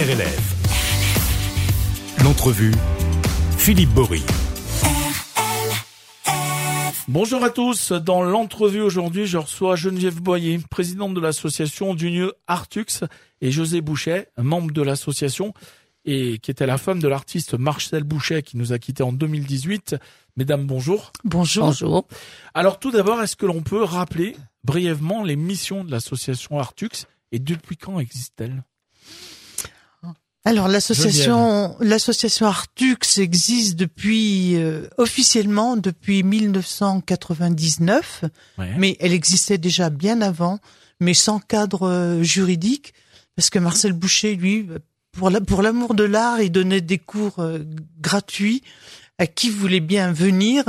RLF. L'entrevue, Philippe Bory. Bonjour à tous. Dans l'entrevue aujourd'hui, je reçois Geneviève Boyer, présidente de l'association Unieux ART'UX, et José Bouchet, membre de l'association et qui était la femme de l'artiste Marcel Bouchet qui nous a quittés en 2018. Mesdames, bonjour. Bonjour. Bonjour. Alors tout d'abord, est-ce que l'on peut rappeler brièvement les missions de l'association ART'UX et depuis quand existe-t-elle? Alors l'association ART'UX existe depuis officiellement depuis 1999, ouais. Mais elle existait déjà bien avant, mais sans cadre juridique, parce que Marcel Bouchet, lui, pour l'amour de l'art, il donnait des cours gratuits à qui voulait bien venir.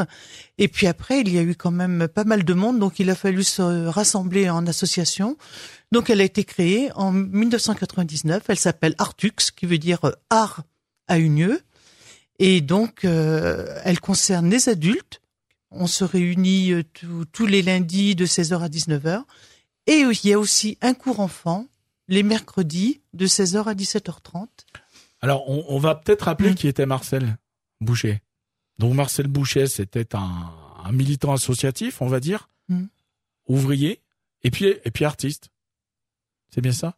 Et puis après, il y a eu quand même pas mal de monde, donc il a fallu se rassembler en association. Donc elle a été créée en 1999, elle s'appelle ART'UX, qui veut dire art à Unieux. Et donc elle concerne les adultes, on se réunit tous les lundis de 16h à 19h. Et il y a aussi un cours enfant, les mercredis, de 16h à 17h30. Alors on va peut-être rappeler qui était Marcel Bouchet. Donc Marcel Bouchet, c'était un militant associatif, on va dire, ouvrier, et puis artiste. C'est bien ça ?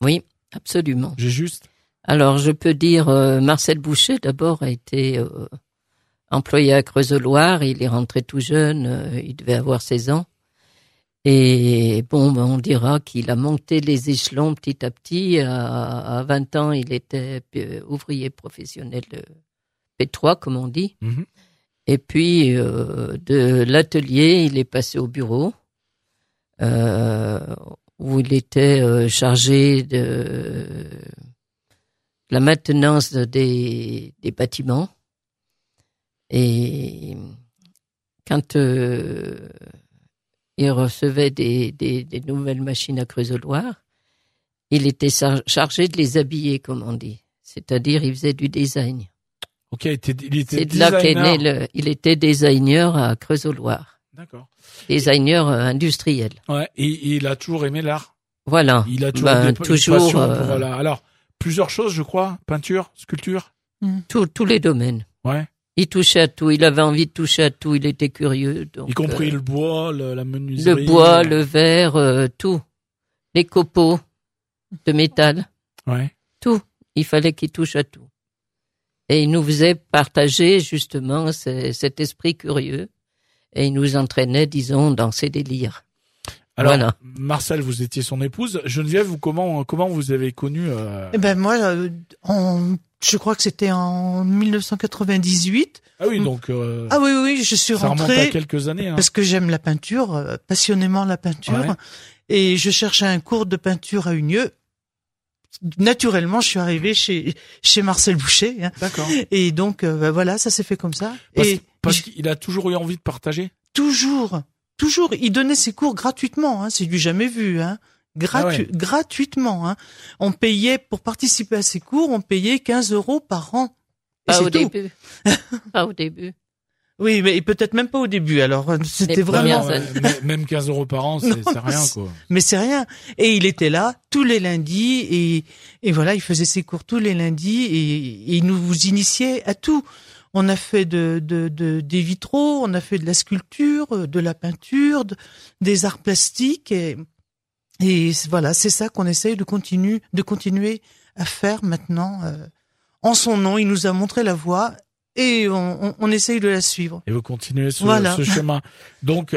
Oui, absolument. J'ai juste. Alors je peux dire, Marcel Bouchet d'abord a été employé à Creusot-Loire, il est rentré tout jeune, il devait avoir 16 ans. Et bon, ben, on dira qu'il a monté les échelons petit à petit. À 20 ans, il était ouvrier professionnel P3, comme on dit. Mm-hmm. Et puis, de l'atelier, il est passé au bureau, où il était chargé de la maintenance des bâtiments. Et quand il recevait des nouvelles machines à Creusot-Loire, il était chargé de les habiller, comme on dit. C'est-à-dire, il faisait du design. Ok, il était c'est de là qu'est né il était designer à Creusot-Loire. D'accord. Designer industriel. Ouais, et il a toujours aimé l'art. Voilà. Il a toujours une passion pour l'art. Alors, plusieurs choses, je crois, peinture, sculpture, tous les domaines. Ouais. Il touchait à tout, il avait envie de toucher à tout, il était curieux. Donc, y compris le bois, la menuiserie. Le bois, le verre, tout. Les copeaux de métal. Ouais. Tout. Il fallait qu'il touche à tout. Et il nous faisait partager justement cet esprit curieux et il nous entraînait, disons, dans ses délires. Alors, voilà. Marcel, vous étiez son épouse. Geneviève, comment vous avez connu moi, je crois que c'était en 1998. Ah oui, donc ah oui, je suis rentrée. Ça remonte à quelques années. Hein. Parce que j'aime la peinture, passionnément la peinture, ouais. Et je cherchais un cours de peinture à Unieux. Naturellement, je suis arrivée chez Marcel Bouchet. Hein. D'accord. Et donc, voilà, ça s'est fait comme ça. Parce qu'il a toujours eu envie de partager. Toujours. Il donnait ses cours gratuitement. Hein. C'est du jamais vu. Hein. Gratuitement. Hein. On payait pour participer à ses cours. On payait 15 € par an. Pas au début. Pas au début. Oui, mais peut-être même pas au début. Alors, c'était vraiment même 15 € par an, c'est rien quoi. Mais c'est rien. Et il était là tous les lundis et voilà, il faisait ses cours tous les lundis et il nous vous initiait à tout. On a fait des vitraux, on a fait de la sculpture, de la peinture, des arts plastiques et voilà, c'est ça qu'on essaye de continuer à faire maintenant. En son nom, il nous a montré la voie. Et on essaye de la suivre. Et vous continuez ce chemin. Donc,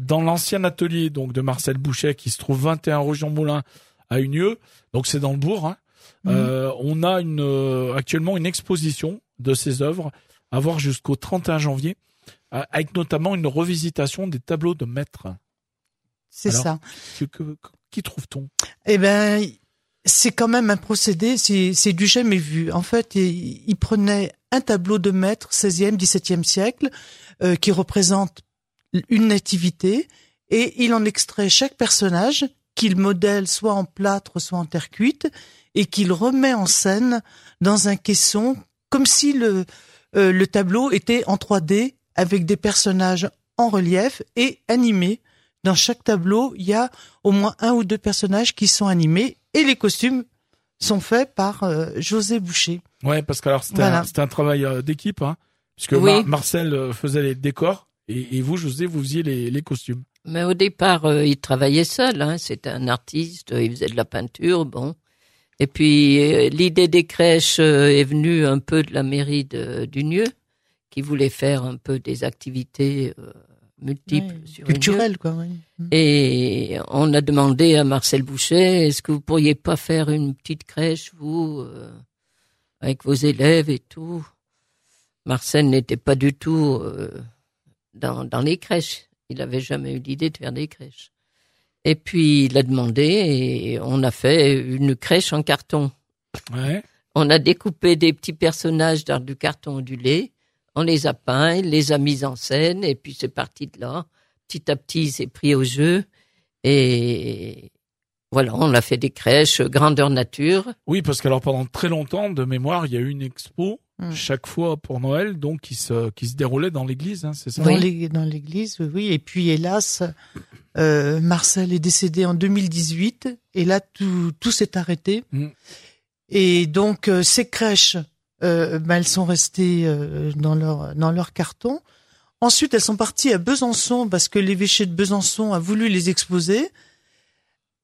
dans l'ancien atelier donc de Marcel Bouchet, qui se trouve 21 rue Jean-Moulin à Unieux, donc c'est dans le bourg, hein, on a actuellement une exposition de ses œuvres à voir jusqu'au 31 janvier, avec notamment une revisitation des tableaux de maître. C'est ça. Qui trouve-t-on ? Eh ben, c'est quand même un procédé, c'est du jamais vu. En fait, il prenait un tableau de maître 16e, 17e siècle qui représente une nativité et il en extrait chaque personnage qu'il modèle soit en plâtre, soit en terre cuite et qu'il remet en scène dans un caisson comme si le tableau était en 3D avec des personnages en relief et animés. Dans chaque tableau, il y a au moins un ou deux personnages qui sont animés et les costumes sont faits par José Bouchet. Ouais, parce que alors c'était un travail d'équipe, hein, puisque Marcel faisait les décors et vous, José, vous faisiez les costumes. Mais au départ, il travaillait seul, hein, c'était un artiste, il faisait de la peinture, bon. Et puis l'idée des crèches est venue un peu de la mairie d'Unieux, qui voulait faire un peu des activités multiples, sur culturelles, quoi. Oui. Et on a demandé à Marcel Bouchet, est-ce que vous pourriez pas faire une petite crèche, vous, avec vos élèves et tout. Marcel n'était pas du tout dans les crèches. Il n'avait jamais eu l'idée de faire des crèches. Et puis, il a demandé et on a fait une crèche en carton. Ouais. On a découpé des petits personnages dans du carton ondulé, on les a peints, il les a mis en scène et puis c'est parti de là. Petit à petit, il s'est pris au jeu et voilà, on a fait des crèches grandeur nature. Oui, parce qu'alors pendant très longtemps, de mémoire, il y a eu une expo chaque fois pour Noël, donc qui se déroulait dans l'église, hein, c'est ça ? Dans l'église, oui. Et puis hélas, Marcel est décédé en 2018 et là tout s'est arrêté. Et donc ces crèches, elles sont restées dans leur carton. Ensuite, elles sont parties à Besançon parce que l'évêché de Besançon a voulu les exposer.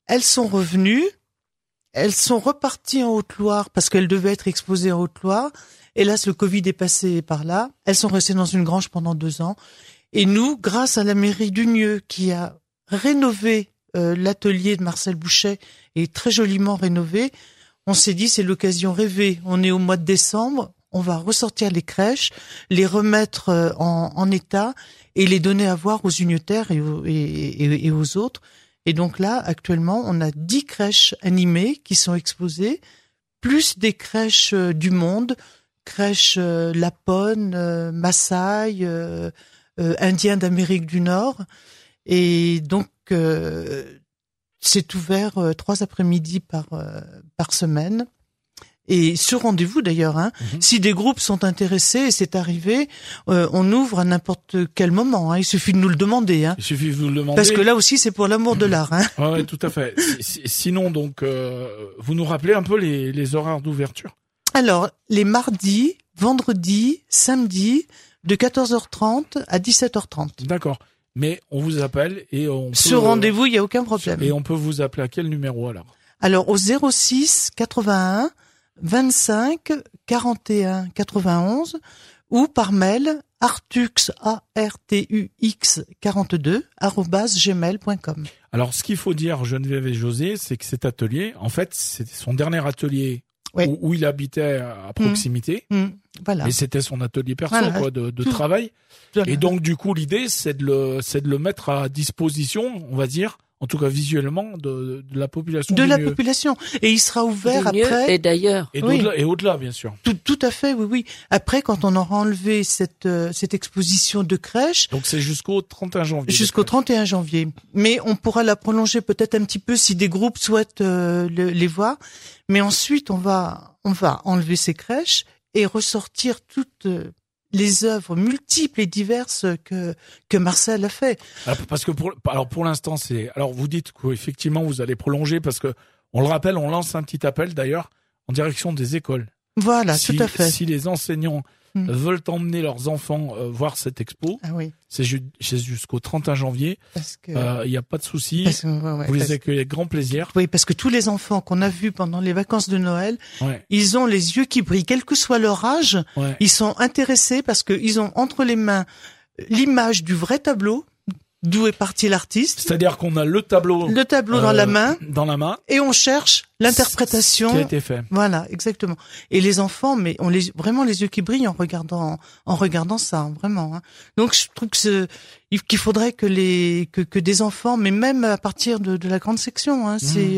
Elles sont revenues, elles sont reparties en Haute-Loire parce qu'elles devaient être exposées en Haute-Loire. Hélas, le Covid est passé par là. Elles sont restées dans une grange pendant 2 ans. Et nous, grâce à la mairie d'Unieux qui a rénové l'atelier de Marcel Bouchet et très joliment rénové, on s'est dit c'est l'occasion rêvée. On est au mois de décembre, on va ressortir les crèches, les remettre en état et les donner à voir aux Unieuxtaires et aux autres. Et donc là, actuellement, on a 10 crèches animées qui sont exposées, plus des crèches du monde, crèches lapone, Maasai, indiens d'Amérique du Nord. Et donc, c'est ouvert 3 après-midi par semaine. Et sur rendez-vous d'ailleurs, hein. Si des groupes sont intéressés, et c'est arrivé, on ouvre à n'importe quel moment. Hein. Il suffit de nous le demander. Hein. Il suffit de nous le demander. Parce que là aussi, c'est pour l'amour de l'art. Hein. Oui, tout à fait. Sinon, donc, vous nous rappelez un peu les horaires d'ouverture. Alors, les mardis, vendredis, samedis, de 14h30 à 17h30. D'accord. Mais on vous appelle et on peut... Sur rendez-vous, il n'y a aucun problème. Et on peut vous appeler à quel numéro alors au 06 81 25 41 91 ou par mail ART'UX 42 @gmail.com. Alors ce qu'il faut dire, Geneviève et José, c'est que cet atelier, en fait, c'était son dernier atelier où il habitait à proximité. Voilà. Mais c'était son atelier perso, quoi, de travail. Voilà. Et donc du coup, l'idée, c'est de le mettre à disposition, on va dire. En tout cas, visuellement, de la population. De la population. Et il sera ouvert après. Et d'ailleurs. Et au-delà, bien sûr. Tout à fait, oui. Après, quand on aura enlevé cette exposition de crèche. Donc c'est jusqu'au 31 janvier. Jusqu'au 31 janvier. Mais on pourra la prolonger peut-être un petit peu si des groupes souhaitent les voir. Mais ensuite, on va enlever ces crèches et ressortir toutes les œuvres multiples et diverses que Marcel a fait. Parce que pour l'instant, vous dites qu'effectivement vous allez prolonger parce que, on le rappelle, on lance un petit appel d'ailleurs en direction des écoles. Voilà, tout à fait. Si les enseignants veulent emmener leurs enfants voir cette expo, c'est jusqu'au 31 janvier. Il n'y a pas de souci. Vous les accueillez avec grand plaisir. Oui, parce que tous les enfants qu'on a vus pendant les vacances de Noël, ils ont les yeux qui brillent. Quel que soit leur âge, ils sont intéressés parce qu'ils ont entre les mains l'image du vrai tableau, d'où est parti l'artiste. C'est-à-dire qu'on a le tableau dans la main, et on cherche l'interprétation qui a été fait. Voilà, exactement. Et les enfants, mais on les vraiment les yeux qui brillent en regardant ça, vraiment. Hein. Donc je trouve que qu'il faudrait que des enfants, mais même à partir de la grande section, hein, c'est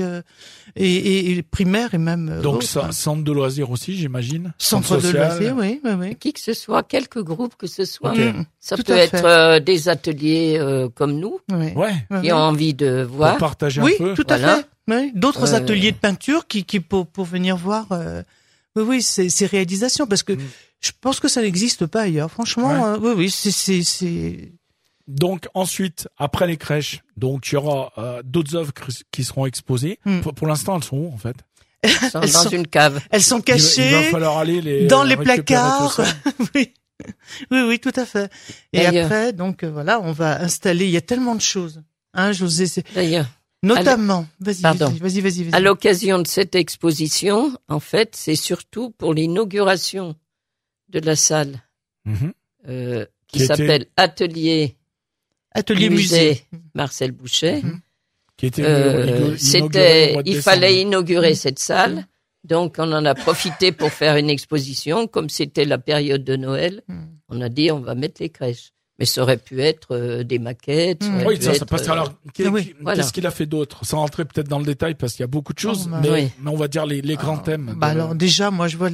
et primaire et même. Donc centre de loisirs aussi, j'imagine. Centre social. De loisirs, oui. Qui que ce soit, quelques groupes que ce soit, ça tout peut être des ateliers comme nous, qui ont envie de voir, pour partager un peu. Oui, tout à fait. Oui, d'autres ateliers de peinture qui pour venir voir ces réalisations, parce que je pense que ça n'existe pas ailleurs, franchement. C'est donc ensuite, après les crèches, donc il y aura d'autres œuvres qui seront exposées. Pour l'instant, elles sont où en fait ? elles sont dans une cave. Elles sont cachées. Il va falloir aller les dans les placards. Oui. Oui, tout à fait. Et après, donc voilà, on va installer. Il y a tellement de choses, hein, José. D'ailleurs, notamment. Vas-y. À l'occasion de cette exposition, en fait, c'est surtout pour l'inauguration de la salle qui s'appelle Atelier Musée Marcel Bouchet. Qui était il fallait inaugurer cette salle. Donc, on en a profité pour faire une exposition. Comme c'était la période de Noël, on a dit, on va mettre les crèches. Mais ça aurait pu être des maquettes. Oui, ça passera. Alors, qu'est-ce qu'il a fait d'autre? Sans rentrer peut-être dans le détail, parce qu'il y a beaucoup de choses, mais on va dire les grands thèmes. Alors, déjà, moi, je vois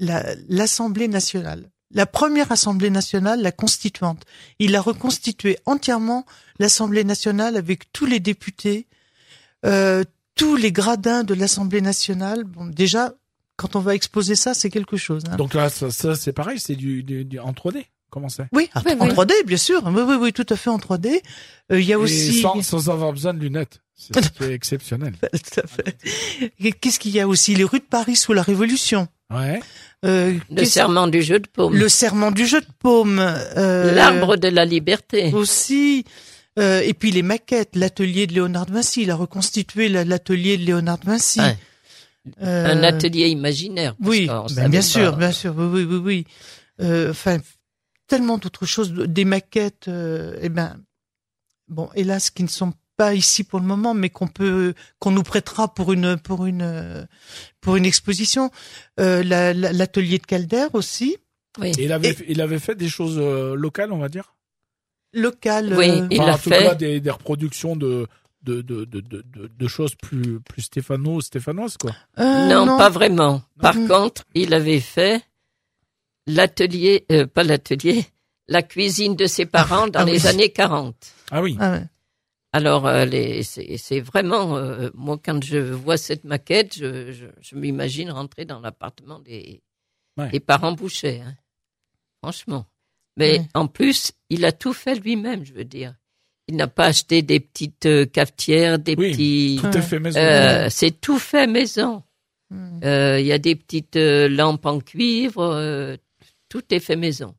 l'Assemblée nationale. La première Assemblée nationale, la constituante. Il a reconstitué entièrement l'Assemblée nationale avec tous les députés, tous les gradins de l'Assemblée nationale. Bon, déjà, quand on va exposer ça, c'est quelque chose. Hein. Donc là, ça c'est pareil, c'est du en 3D. Comment c'est? Oui, en 3D, bien sûr. Oui, tout à fait en 3D. Il y a aussi sans avoir besoin de lunettes. C'est exceptionnel. Tout à fait. Qu'est-ce qu'il y a aussi? Les rues de Paris sous la Révolution. Ouais. Le serment du jeu de paume. Le serment du jeu de paume. L'arbre de la liberté. Aussi. Et puis les maquettes, l'atelier de Léonard de Vinci, il a reconstitué l'atelier de Léonard de Vinci. Ouais. Un atelier imaginaire. Oui, bien sûr. Enfin, tellement d'autres choses, des maquettes, hélas, qui ne sont pas ici pour le moment, mais qu'on nous prêtera pour une exposition. L'atelier de Calder aussi. Oui. Et il avait fait des choses locales, on va dire. Local. Oui, il a fait. Cas, des reproductions de choses plus stéphanoises, quoi. Non, pas vraiment. Par contre, il avait fait la cuisine de ses parents dans les années 40. Ah oui. Ah, ouais. Alors, c'est vraiment, moi, quand je vois cette maquette, je m'imagine rentrer dans l'appartement des parents Bouchet, hein. Franchement. Mais en plus, il a tout fait lui-même, je veux dire. Il n'a pas acheté des petites cafetières, tout est fait maison. C'est tout fait maison. Il y a des petites lampes en cuivre, tout est fait maison.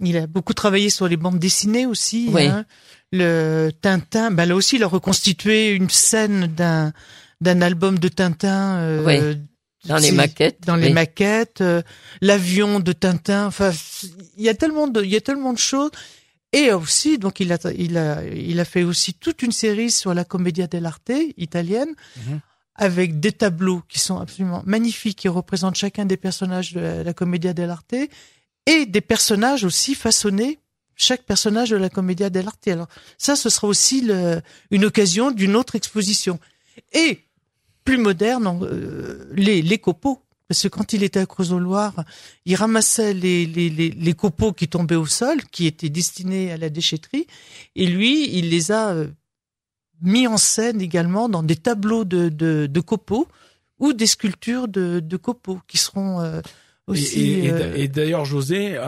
Il a beaucoup travaillé sur les bandes dessinées aussi. Oui. Hein. Le Tintin, là aussi, il a reconstitué une scène d'un album de Tintin. Dans les maquettes, l'avion de Tintin. Enfin, il y a tellement de choses. Et aussi, donc, il a fait aussi toute une série sur la Commedia dell'arte italienne, avec des tableaux qui sont absolument magnifiques, qui représentent chacun des personnages de la Commedia dell'arte et des personnages aussi façonnés. Chaque personnage de la Commedia dell'arte. Alors, ça, ce sera aussi une occasion d'une autre exposition. Et plus moderne, les copeaux. Parce que quand il était à Creusot-Loire, il ramassait les copeaux qui tombaient au sol, qui étaient destinés à la déchetterie. Et lui, il les a mis en scène également dans des tableaux de copeaux ou des sculptures de copeaux qui seront aussi... Et d'ailleurs, José,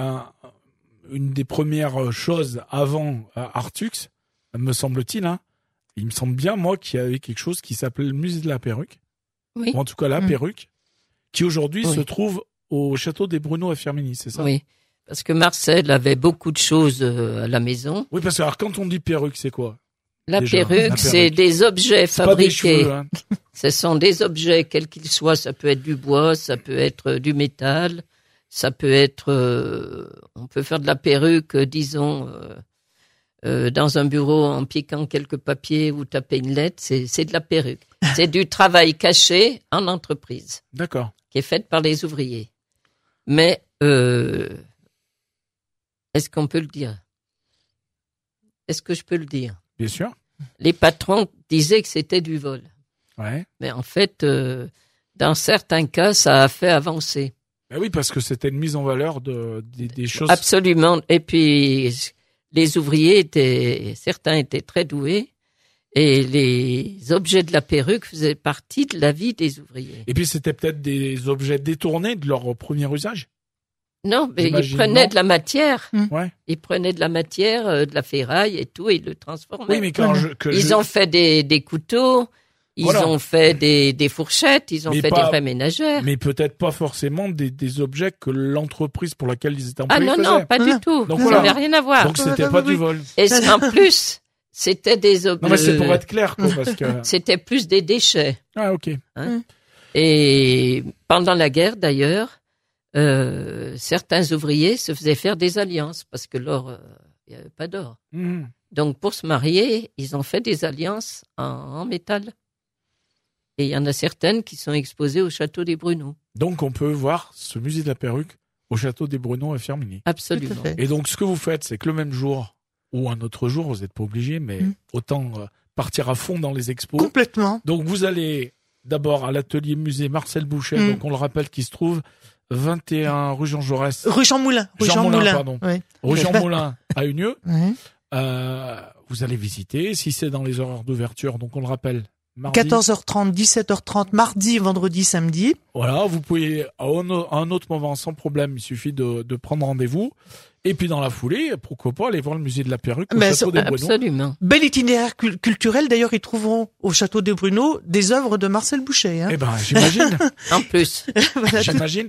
une des premières choses avant ART'UX, me semble-t-il, hein, il me semble bien, moi, qu'il y avait quelque chose qui s'appelait le musée de la perruque. Oui. Ou en tout cas, la perruque, qui aujourd'hui se trouve au château des Bruneaux à Firmini, c'est ça? Oui. Parce que Marcel avait beaucoup de choses à la maison. Oui, parce que alors, quand on dit perruque, c'est quoi? La perruque, c'est des objets fabriqués. Pas des cheveux, hein. Ce sont des objets, quels qu'ils soient. Ça peut être du bois, ça peut être du métal, ça peut être... on peut faire de la perruque, disons... dans un bureau en piquant quelques papiers ou taper une lettre, c'est de la perruque. C'est du travail caché en entreprise. D'accord. Qui est fait par les ouvriers. Mais, est-ce qu'on peut le dire? Est-ce que je peux le dire? Bien sûr. Les patrons disaient que c'était du vol. Ouais. Mais en fait, dans certains cas, ça a fait avancer. Ben oui, parce que c'était une mise en valeur des choses. Absolument. Et puis, les ouvriers certains étaient très doués, et les objets de la perruque faisaient partie de la vie des ouvriers. Et puis c'était peut-être des objets détournés de leur premier usage? Non, mais ils prenaient de la matière. Ouais. Ils prenaient de la matière, de la ferraille et tout, et ils le transformaient. Oui, mais ils ont fait des couteaux, Ils ont fait des fourchettes, ils ont fait des vraies ménagères. Mais peut-être pas forcément des objets que l'entreprise pour laquelle ils étaient employés faisait. Ah non, pas du tout. Donc, ça n'avait rien à voir. Donc c'était pas du vol. Et en plus, c'était des objets... Non mais c'est pour être clair, quoi, parce que... C'était plus des déchets. Ah, ok. Hein? Et pendant la guerre, d'ailleurs, certains ouvriers se faisaient faire des alliances, parce que l'or, il n'y avait pas d'or. Mmh. Donc pour se marier, ils ont fait des alliances en métal. Et il y en a certaines qui sont exposées au château des Bruneaux. Donc, on peut voir ce musée de la perruque au château des Bruneaux à Firmini. Absolument. Et donc, ce que vous faites, c'est que le même jour ou un autre jour, vous n'êtes pas obligé, mais autant partir à fond dans les expos. Complètement. Donc, vous allez d'abord à l'atelier musée Marcel Bouchet, donc on le rappelle, qui se trouve 21 rue Jean Jaurès. Rue Jean-Moulin. Rue Jean-Moulin, pardon. Oui. Rue Jean-Moulin à Unieux. Oui. Vous allez visiter, si c'est dans les horaires d'ouverture, donc on le rappelle. Mardi. 14h30, 17h30, mardi, vendredi, samedi. Voilà, vous pouvez à un autre moment sans problème, il suffit de prendre rendez-vous. Et puis dans la foulée, pourquoi pas aller voir le musée de la perruque au Château des Bruneaux. Absolument. Bel itinéraire culturel, d'ailleurs, ils trouveront au Château des Bruneaux des œuvres de Marcel Bouchet. Hein. Eh ben, j'imagine. En plus. Voilà, j'imagine.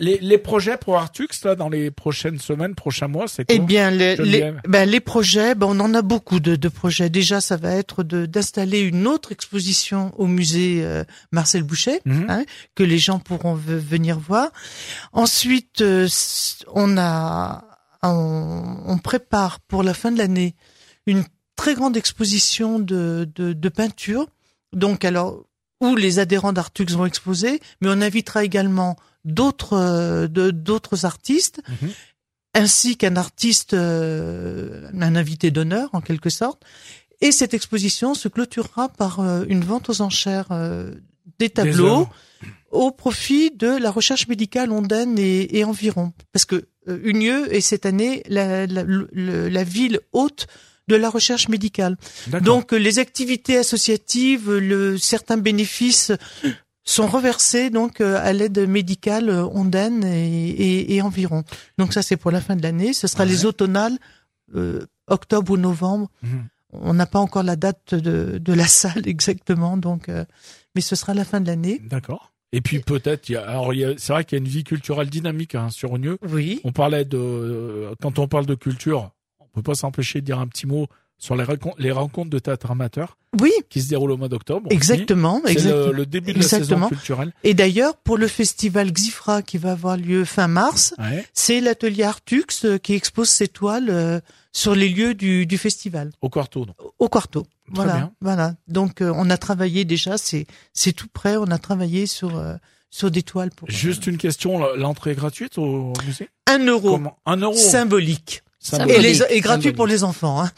Les projets pour ART'UX, là, dans les prochaines semaines, prochains mois, c'est quoi? Eh bien, les projets, on en a beaucoup de projets. Déjà, ça va être d'installer une autre exposition au musée Marcel Bouchet, que les gens pourront venir voir. Ensuite, on prépare pour la fin de l'année une très grande exposition de peinture. Donc, alors, où les adhérents d'ART'UX vont exposer, mais on invitera également d'autres artistes, ainsi qu'un artiste, un invité d'honneur, en quelque sorte. Et cette exposition se clôturera par une vente aux enchères des tableaux au profit de la recherche médicale ondaine et environ. Parce que Unieux est cette année la ville hôte de la recherche médicale. D'accord. Donc les activités associatives, certains bénéfices sont reversés donc à l'aide médicale ondaine et environ. Donc ça c'est pour la fin de l'année. Ce sera les automnales, octobre ou novembre. On n'a pas encore la date de la salle exactement, donc mais ce sera la fin de l'année. D'accord. Et puis peut-être, c'est vrai qu'il y a une vie culturelle dynamique sur Unieux. Oui. On parlait quand on parle de culture, on peut pas s'empêcher de dire un petit mot sur les rencontres de théâtre amateur. Oui. Qui se déroulent au mois d'octobre. Exactement. C'est le début de la saison culturelle. Et d'ailleurs, pour le festival Xifra qui va avoir lieu fin mars, c'est l'atelier ART'UX qui expose ses toiles sur les lieux du festival. Au Quarto, donc. Au Quarto. Voilà. Donc on a travaillé déjà, c'est tout prêt. On a travaillé sur des toiles pour. Juste une question, l'entrée est gratuite au musée? 1 euro. Comment? 1 euro. Symbolique. Et gratuit pour les enfants. Hein.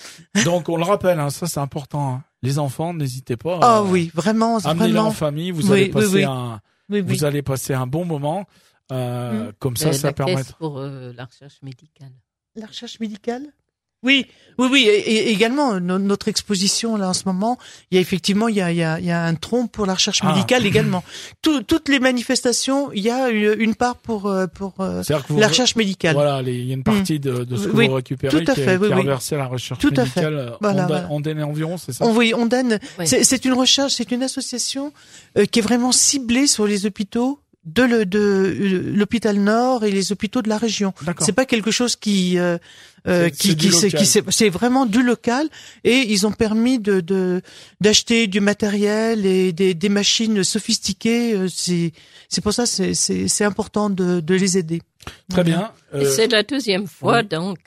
Donc on le rappelle, ça c'est important. Hein. Les enfants, n'hésitez pas. Oui, vraiment. Amenez-les en famille. Vous allez passer un bon moment. Comme ça permet. Pour la recherche médicale. La recherche médicale. Oui, et également notre exposition là en ce moment, il y a un tronc pour la recherche médicale également. Toutes les manifestations, il y a une part pour la recherche médicale. Voilà, il y a une partie de ce que vous récupérez qui est reversée à la recherche médicale. Voilà. Ondaine et environ, c'est ça? Oui, Ondaine. Oui. C'est une recherche, c'est une association qui est vraiment ciblée sur les hôpitaux. De l'hôpital Nord et les hôpitaux de la région. D'accord. C'est pas quelque chose c'est vraiment du local, et ils ont permis d'acheter du matériel et des machines sophistiquées. C'est pour ça c'est important de les aider. Très bien. Et c'est la deuxième fois donc.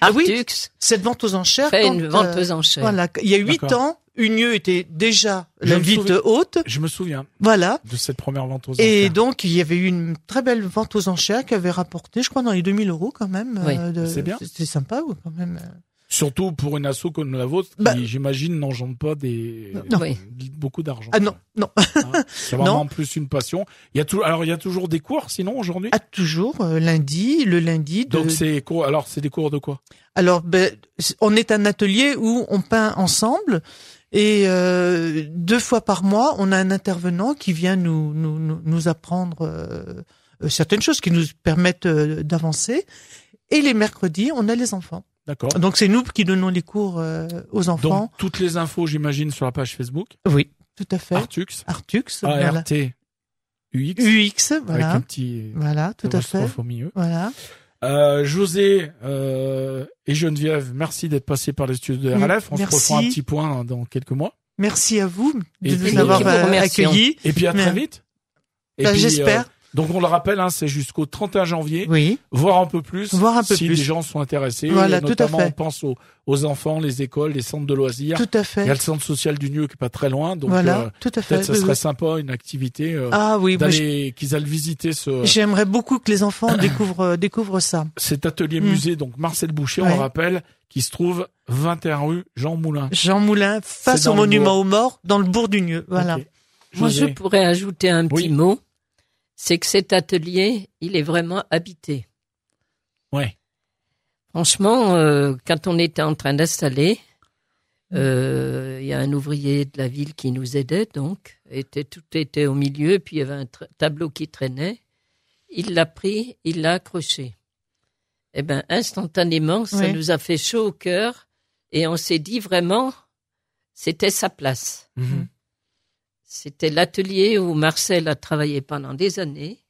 ART'UX, cette vente aux enchères. Une vente aux enchères. Voilà, il y a 8 ans. Unieux était déjà la ville haute. Je me souviens. Voilà. De cette première vente aux enchères. Et donc, il y avait eu une très belle vente aux enchères qui avait rapporté, je crois, dans les 2 000 euros quand même. Oui. C'est bien. C'est sympa, quand même. Surtout pour une asso comme la vôtre, qui, j'imagine, n'engendre pas beaucoup d'argent. Ah non, non. C'est vraiment plus une passion. Il y a toujours des cours, sinon, aujourd'hui? Toujours, le lundi. Donc, c'est des cours de quoi? Alors, on est un atelier où on peint ensemble. Et 2 fois par mois, on a un intervenant qui vient nous apprendre certaines choses qui nous permettent d'avancer. Et les mercredis, on a les enfants. D'accord. Donc c'est nous qui donnons les cours aux enfants. Donc toutes les infos, j'imagine, sur la page Facebook. Oui, Tout à fait. ART'UX. ART'UX. ART'UX. UX, voilà. Avec un petit. Voilà, tout à fait. Au milieu. Voilà. José et Geneviève, merci d'être passés par les studios de RLF. On se refera un petit point dans quelques mois. Merci à vous de nous avoir accueillis. Et puis à très vite. Ben, j'espère. Donc on le rappelle, hein, c'est jusqu'au 31 janvier, oui. Voire un peu plus, si les gens sont intéressés. Voilà, notamment, on pense aux enfants, les écoles, les centres de loisirs. Tout à fait. Il y a le centre social d'Unieux qui est pas très loin, donc voilà, tout à fait. Peut-être ça serait sympa une activité qu'ils aillent visiter ce. J'aimerais beaucoup que les enfants découvrent ça. Cet atelier musée, donc Marcel Bouchet, on le rappelle, qui se trouve 21 rue Jean Moulin. Jean Moulin, face au monument aux morts, dans le bourg d'Unieux. Voilà. Okay. Moi, je pourrais ajouter un petit mot. C'est que cet atelier, il est vraiment habité. Ouais. Franchement, quand on était en train d'installer, y a un ouvrier de la ville qui nous aidait, donc tout était au milieu, puis il y avait un tableau qui traînait. Il l'a pris, il l'a accroché. Eh bien, instantanément, ça nous a fait chaud au cœur, et on s'est dit vraiment, c'était sa place. Mmh. C'était l'atelier où Marcel a travaillé pendant des années.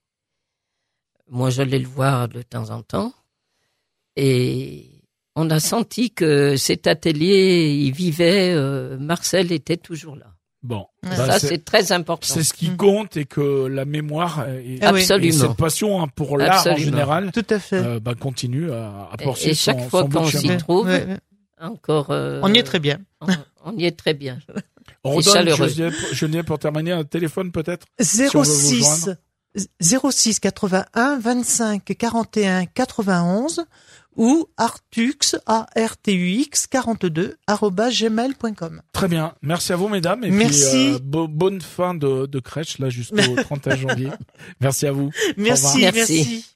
Moi, j'allais le voir de temps en temps. Et on a senti que cet atelier, il vivait. Marcel était toujours là. Bon. Ça, c'est très important. C'est ce qui compte et que la mémoire et cette passion pour l'art en général continue à poursuivre son chemin. Et chaque fois qu'on s'y trouve, on y est très bien. On y est très bien. On redonne, Geneviève, pour terminer, un téléphone peut-être 06 81 25 41 91 ou ART'UX 42 @gmail.com. Très bien. Merci à vous, mesdames. Et puis, bonne fin de crèche, là, jusqu'au 31 janvier. Merci à vous. Merci.